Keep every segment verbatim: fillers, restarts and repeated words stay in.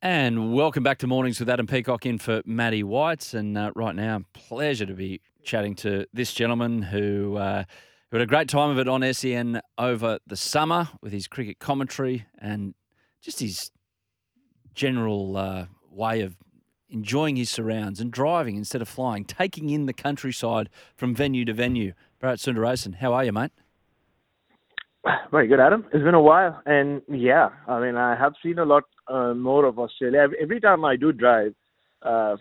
And welcome back to Mornings with Adam Peacock, in for Matty White. And uh, right now, pleasure to be chatting to this gentleman who uh, who had a great time of it on S E N over the summer with his cricket commentary and just his general uh, way of enjoying his surrounds and driving instead of flying, taking in the countryside from venue to venue. Bharat Sundaresan, how are you, mate? Very good, Adam. It's been a while. And yeah, I mean, I have seen a lot Uh, more of Australia. Every time I do drive, uh,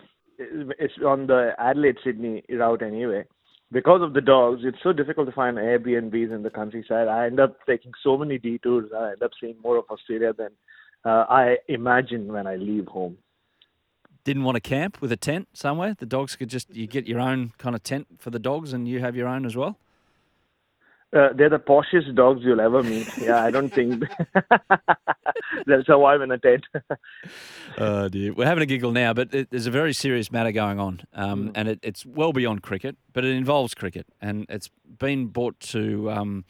it's on the Adelaide-Sydney route anyway. Because of the dogs, it's so difficult to find Airbnbs in the countryside. I end up taking so many detours. I end up seeing more of Australia than uh, I imagine when I leave home. Didn't want to camp with a tent somewhere? The dogs could just, you get your own kind of tent for the dogs and you have your own as well? Uh, they're the poshest dogs you'll ever meet. Yeah, I don't think they'll survive in a tent. Oh, dear. We're having a giggle now, but it, there's a very serious matter going on, um, mm. and it, it's well beyond cricket, but it involves cricket, and it's been brought to um,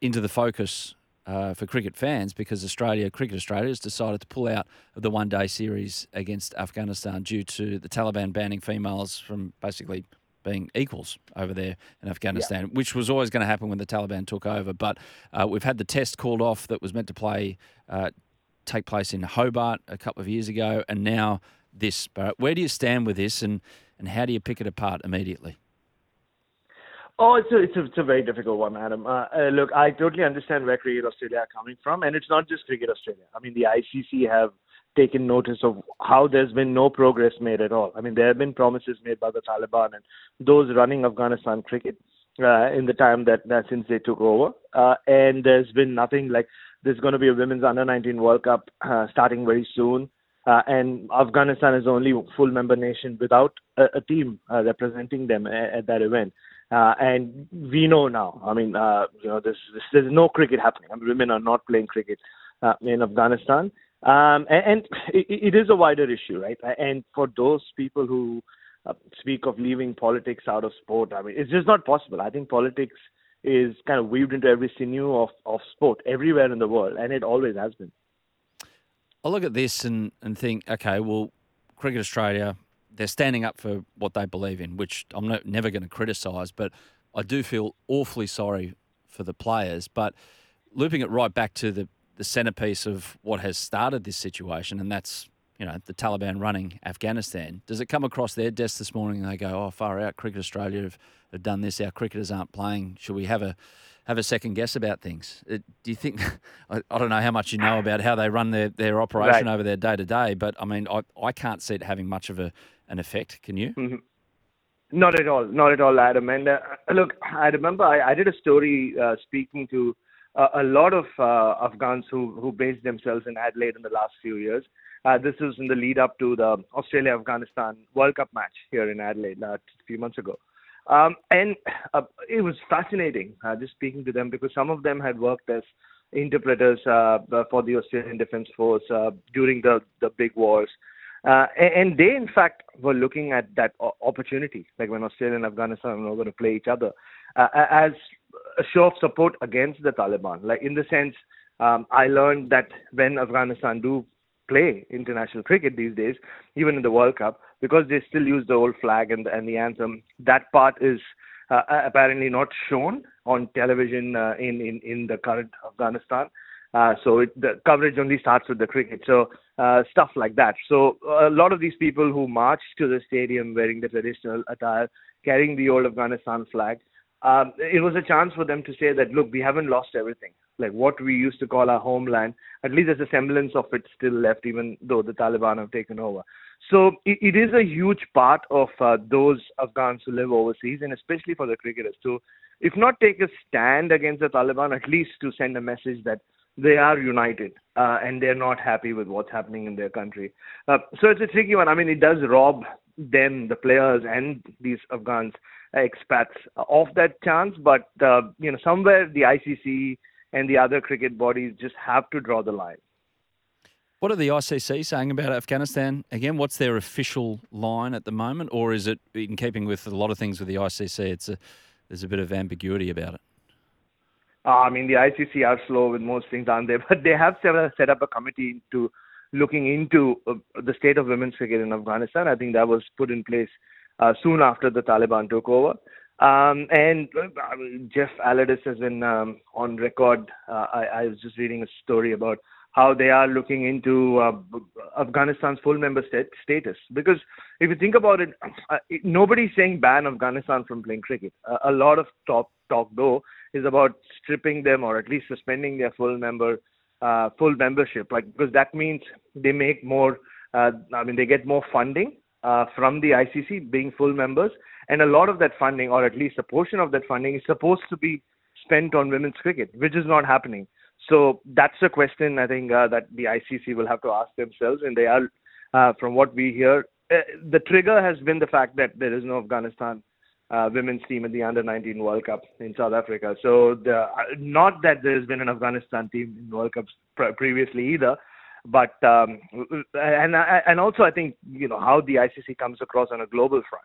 into the focus uh, for cricket fans because Australia, Cricket Australia, has decided to pull out of the one-day series against Afghanistan due to the Taliban banning females from basically being equals over there in Afghanistan, yeah. which was always going to happen when the Taliban took over. But uh, we've had the test called off that was meant to play uh, take place in Hobart a couple of years ago, and now this. But where do you stand with this, and, and how do you pick it apart immediately? Oh, it's a, it's a, it's a very difficult one, Adam. Uh, uh, look, I totally understand where Cricket Australia are coming from, and it's not just Cricket Australia. I mean, the I C C have taken notice of how there's been no progress made at all. I mean, there have been promises made by the Taliban and those running Afghanistan cricket uh, in the time that, that since they took over. Uh, and there's been nothing. Like, there's going to be a Women's under nineteen World Cup uh, starting very soon. Uh, and Afghanistan is the only full member nation without a, a team uh, representing them at, at that event. Uh, and we know now, I mean, uh, you know, there's, there's no cricket happening. I mean, women are not playing cricket uh, in Afghanistan. Um, and, and it, it is a wider issue, right? And for those people who uh, speak of leaving politics out of sport, I mean, it's just not possible. I think politics is kind of weaved into every sinew of, of sport everywhere in the world, and it always has been. I look at this and, and think, okay, well, Cricket Australia, they're standing up for what they believe in, which I'm no, never going to criticise, but I do feel awfully sorry for the players. But looping it right back to the the centerpiece of what has started this situation, and that's, you know, the Taliban running Afghanistan. Does it come across their desk this morning and they go, oh, far out, Cricket Australia have, have done this, our cricketers aren't playing, should we have a have a second guess about things? It, do you think, I, I don't know how much you know about how they run their, their operation right. over their day-to-day, but, I mean, I, I can't see it having much of a an effect, can you? Mm-hmm. Not at all, not at all, Adam. And uh, look, I remember I, I did a story uh, speaking to Uh, a lot of uh, Afghans who, who based themselves in Adelaide in the last few years. Uh, this was in the lead up to the Australia-Afghanistan World Cup match here in Adelaide uh, a few months ago. Um, and uh, it was fascinating uh, just speaking to them, because some of them had worked as interpreters uh, for the Australian Defence Force uh, during the, the big wars. Uh, and they, in fact, were looking at that opportunity, like when Australia and Afghanistan were going to play each other, uh, as a show of support against the Taliban. Like, in the sense, um, I learned that when Afghanistan do play international cricket these days, even in the World Cup, because they still use the old flag and, and the anthem, that part is uh, apparently not shown on television uh, in, in, in the current Afghanistan. Uh, so it, the coverage only starts with the cricket. So uh, stuff like that. So a lot of these people who march to the stadium wearing the traditional attire, carrying the old Afghanistan flag, um, it was a chance for them to say that, look, we haven't lost everything. Like, what we used to call our homeland, at least there's a semblance of it still left, even though the Taliban have taken over. So it, it is a huge part of uh, those Afghans who live overseas, and especially for the cricketers to, if not take a stand against the Taliban, at least to send a message that they are united uh, and they're not happy with what's happening in their country. Uh, so it's a tricky one. I mean, it does rob them, the players and these Afghans, expats, of that chance. But, uh, you know, somewhere the I C C and the other cricket bodies just have to draw the line. What are the I C C saying about Afghanistan? Again, what's their official line at the moment? Or is it, in keeping with a lot of things with the I C C, it's a, there's a bit of ambiguity about it? Uh, I mean, the I C C are slow with most things, aren't they? But they have set up a committee to looking into uh, the state of women's cricket in Afghanistan. I think that was put in place uh, soon after the Taliban took over. Um, and uh, Jeff Allardyce has been um, on record. Uh, I, I was just reading a story about how they are looking into uh, Afghanistan's full member stat- status. Because if you think about it, uh, it nobody's saying ban Afghanistan from playing cricket. Uh, a lot of talk, talk though, is about stripping them or at least suspending their full member uh, full membership. Like, because that means they make more. Uh, I mean, they get more funding uh, from the I C C being full members, and a lot of that funding, or at least a portion of that funding, is supposed to be spent on women's cricket, which is not happening. So that's a question I think uh, that the I C C will have to ask themselves, and they are, uh, from what we hear, uh, the trigger has been the fact that there is no Afghanistan uh, women's team at the under nineteen World Cup in South Africa. So the, uh, not that there has been an Afghanistan team in World Cups pre- previously either, but um, and and also I think you know how the I C C comes across on a global front.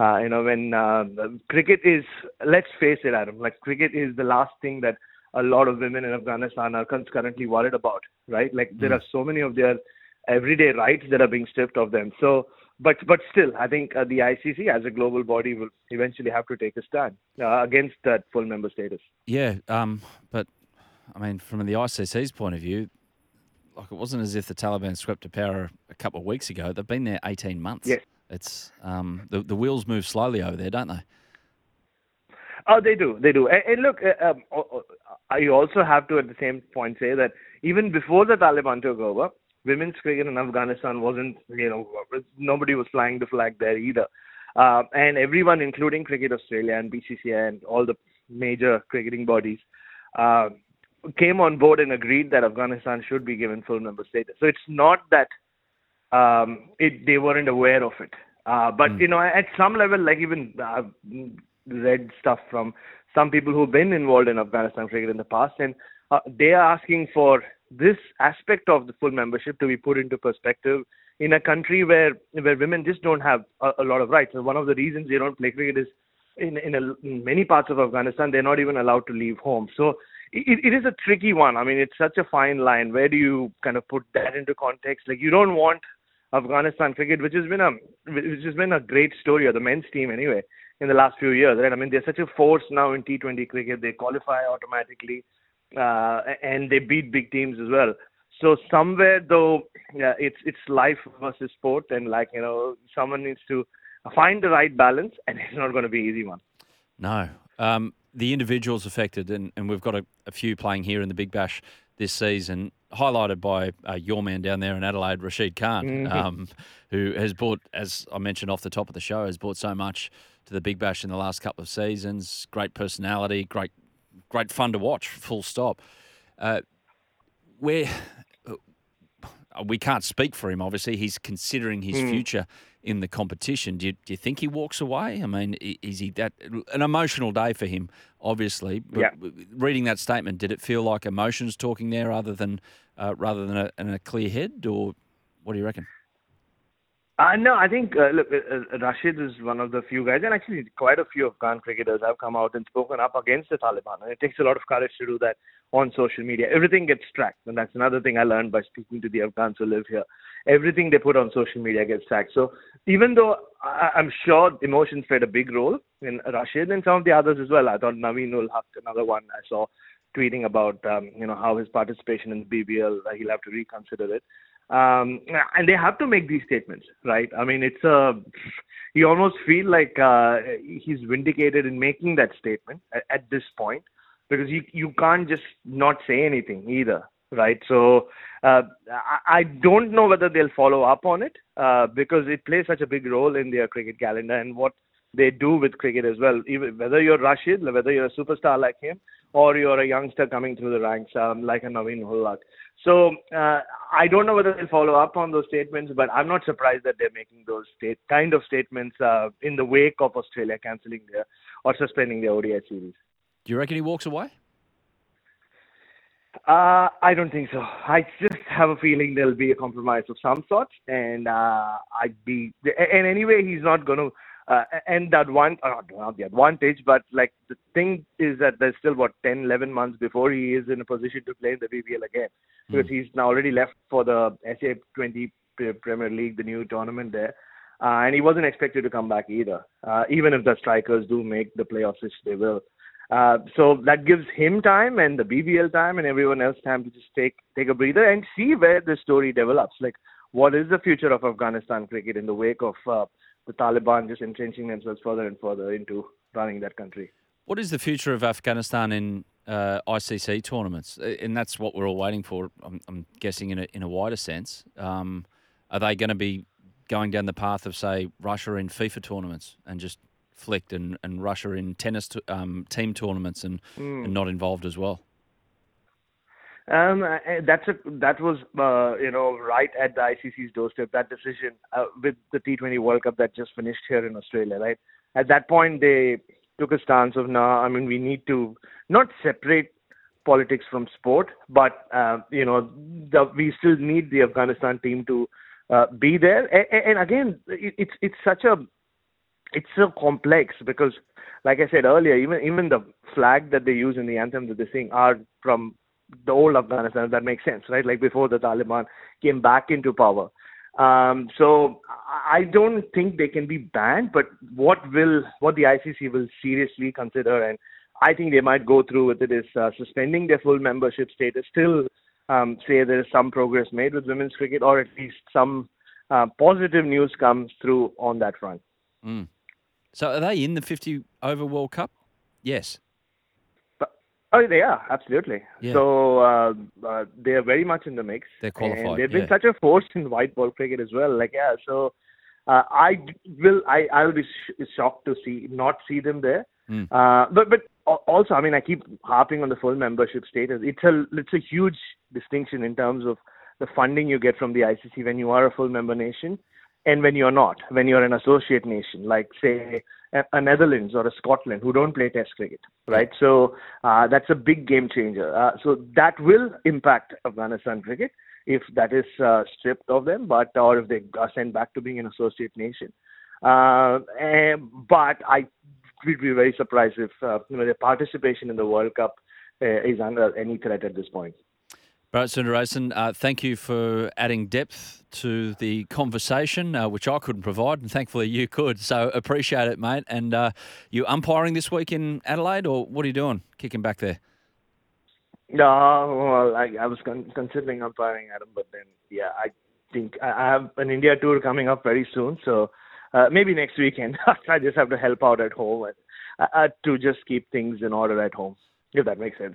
Uh, you know when uh, cricket is, let's face it, Adam, like cricket is the last thing that a lot of women in Afghanistan are currently worried about, right? Like there are so many of their everyday rights that are being stripped of them. So, but but still, I think uh, the I C C as a global body will eventually have to take a stand uh, against that full member status. Yeah, um, but I mean, from the I C C's point of view, like it wasn't as if the Taliban swept to power a couple of weeks ago. They've been there eighteen months. Yes. It's um, the the wheels move slowly over there, don't they? Oh, they do. They do. And, and look, uh, um, I also have to at the same point say that even before the Taliban took over, women's cricket in Afghanistan wasn't, you know, nobody was flying the flag there either. Uh, and everyone, including Cricket Australia and B C C I and all the major cricketing bodies, uh, came on board and agreed that Afghanistan should be given full member status. So it's not that um, it, they weren't aware of it. Uh, but, mm. you know, at some level, like even... Uh, read stuff from some people who've been involved in Afghanistan cricket in the past, and uh, they are asking for this aspect of the full membership to be put into perspective in a country where where women just don't have a, a lot of rights. And one of the reasons they don't play cricket is in in, a, in many parts of Afghanistan they're not even allowed to leave home. So it, it is a tricky one. I mean, it's such a fine line. Where do you kind of put that into context? Like, you don't want Afghanistan cricket, which has been a which has been a great story, or the men's team anyway, in the last few years, right? I mean, they're such a force now in T twenty cricket. They qualify automatically, uh, and they beat big teams as well. So somewhere, though, yeah, it's it's life versus sport, and like you know, someone needs to find the right balance, and it's not going to be an easy one. No, um, the individuals affected, and, and we've got a, a few playing here in the Big Bash this season, highlighted by uh, your man down there in Adelaide, Rashid Khan, mm-hmm. um, who has brought, as I mentioned off the top of the show, has brought so much to the Big Bash in the last couple of seasons. Great personality, great, great fun to watch. Full stop. Uh, where we can't speak for him, obviously. He's considering his mm. future in the competition. Do you, do you think he walks away? I mean, is he that an emotional day for him? Obviously, but yeah. Reading that statement, did it feel like emotions talking there, rather than uh, rather than a, and a clear head, or what do you reckon? Uh, no, I think, uh, look, uh, Rashid is one of the few guys, and actually quite a few Afghan cricketers have come out and spoken up against the Taliban. And it takes a lot of courage to do that on social media. Everything gets tracked, and that's another thing I learned by speaking to the Afghans who live here. Everything they put on social media gets tracked. So even though I- I'm sure emotions played a big role in Rashid and some of the others as well. I thought Naveen-ul-Haq, another one I saw tweeting about, um, you know, how his participation in the B B L, uh, he'll have to reconsider it. Um, and they have to make these statements, right? I mean, it's a, you almost feel like uh, he's vindicated in making that statement at, at this point, because you, you can't just not say anything either, right? So uh, I, I don't know whether they'll follow up on it uh, because it plays such a big role in their cricket calendar and what they do with cricket as well. Even, whether you're Rashid, whether you're a superstar like him, or you're a youngster coming through the ranks um, like a Naveen-ul-Haq. So uh, I don't know whether they'll follow up on those statements, but I'm not surprised that they're making those state kind of statements uh, in the wake of Australia cancelling their or suspending their O D I series. Do you reckon he walks away? Uh, I don't think so. I just have a feeling there'll be a compromise of some sort, and uh, I'd be. And anyway, he's not going to Uh, and that one, uh, not the advantage, but like the thing is that there's still what ten, eleven months before he is in a position to play in the B B L again, mm. because he's now already left for the S A twenty Premier League, the new tournament there, uh, and he wasn't expected to come back either. Uh, even if the Strikers do make the playoffs, which they will, uh, so that gives him time and the B B L time and everyone else time to just take take a breather and see where the story develops. Like, what is the future of Afghanistan cricket in the wake of uh, the Taliban just entrenching themselves further and further into running that country? What is the future of Afghanistan in uh, I C C tournaments? And that's what we're all waiting for, I'm, I'm guessing, in a, in a wider sense. Um, are they going to be going down the path of, say, Russia in FIFA tournaments and just flicked, and, and Russia in tennis to, um, team tournaments and, mm. and not involved as well? Um, that's a, that was, uh, you know, right at the I C C's doorstep, that decision uh, with the T twenty World Cup that just finished here in Australia, right? At that point, they took a stance of, nah, I mean, we need to not separate politics from sport, but, uh, you know, the, we still need the Afghanistan team to uh, be there. And, and again, it's it's such a, it's so complex because, like I said earlier, even, even the flag that they use in the anthem that they sing are from the old Afghanistan, if that makes sense, right? Like before the Taliban came back into power. Um, so I don't think they can be banned, but what will, what the I C C will seriously consider, and I think they might go through with it, is uh, suspending their full membership status, still um, say there is some progress made with women's cricket, or at least some uh, positive news comes through on that front. Mm. So are they in the fifty over World Cup? Yes. Oh, they are, absolutely. Yeah. So uh, uh, they are very much in the mix. They're qualified. And they've been yeah. such a force in white ball cricket as well. Like, yeah, so uh, I will I, I will be sh- shocked to see not see them there. Mm. Uh, but but also, I mean, I keep harping on the full membership status. It's a it's a huge distinction in terms of the funding you get from the I C C when you are a full member nation and when you're not, when you're an associate nation, like, say, a Netherlands or a Scotland who don't play test cricket, right? So uh, that's a big game changer. Uh, so that will impact Afghanistan cricket if that is uh, stripped of them, but or if they are sent back to being an associate nation. Uh, and, but I would be very surprised if uh, you know, their participation in the World Cup uh, is under any threat at this point. Bharat Sundaresan, uh, thank you for adding depth to the conversation, uh, which I couldn't provide, and thankfully you could. So appreciate it, mate. And uh, you umpiring this week in Adelaide, or what are you doing, kicking back there? No, well, I, I was con- considering umpiring, Adam, but then, yeah, I think I have an India tour coming up very soon. So uh, maybe next weekend. I just have to help out at home and, uh, to just keep things in order at home. If that makes sense.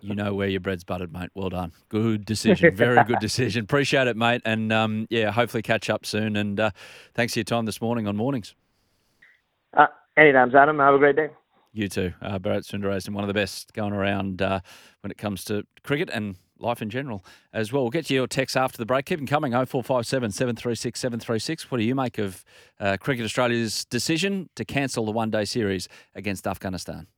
You know where your bread's buttered, mate. Well done. Good decision. Very good decision. Appreciate it, mate. And, um, yeah, hopefully catch up soon. And uh, thanks for your time this morning on Mornings. Uh, anytime, Adam. Have a great day. You too. Uh, Bharat Sundaresan, one of the best going around uh, when it comes to cricket and life in general as well. We'll get to your texts after the break. Keep them coming, oh four five seven, seven three six, seven three six. What do you make of uh, Cricket Australia's decision to cancel the one-day series against Afghanistan?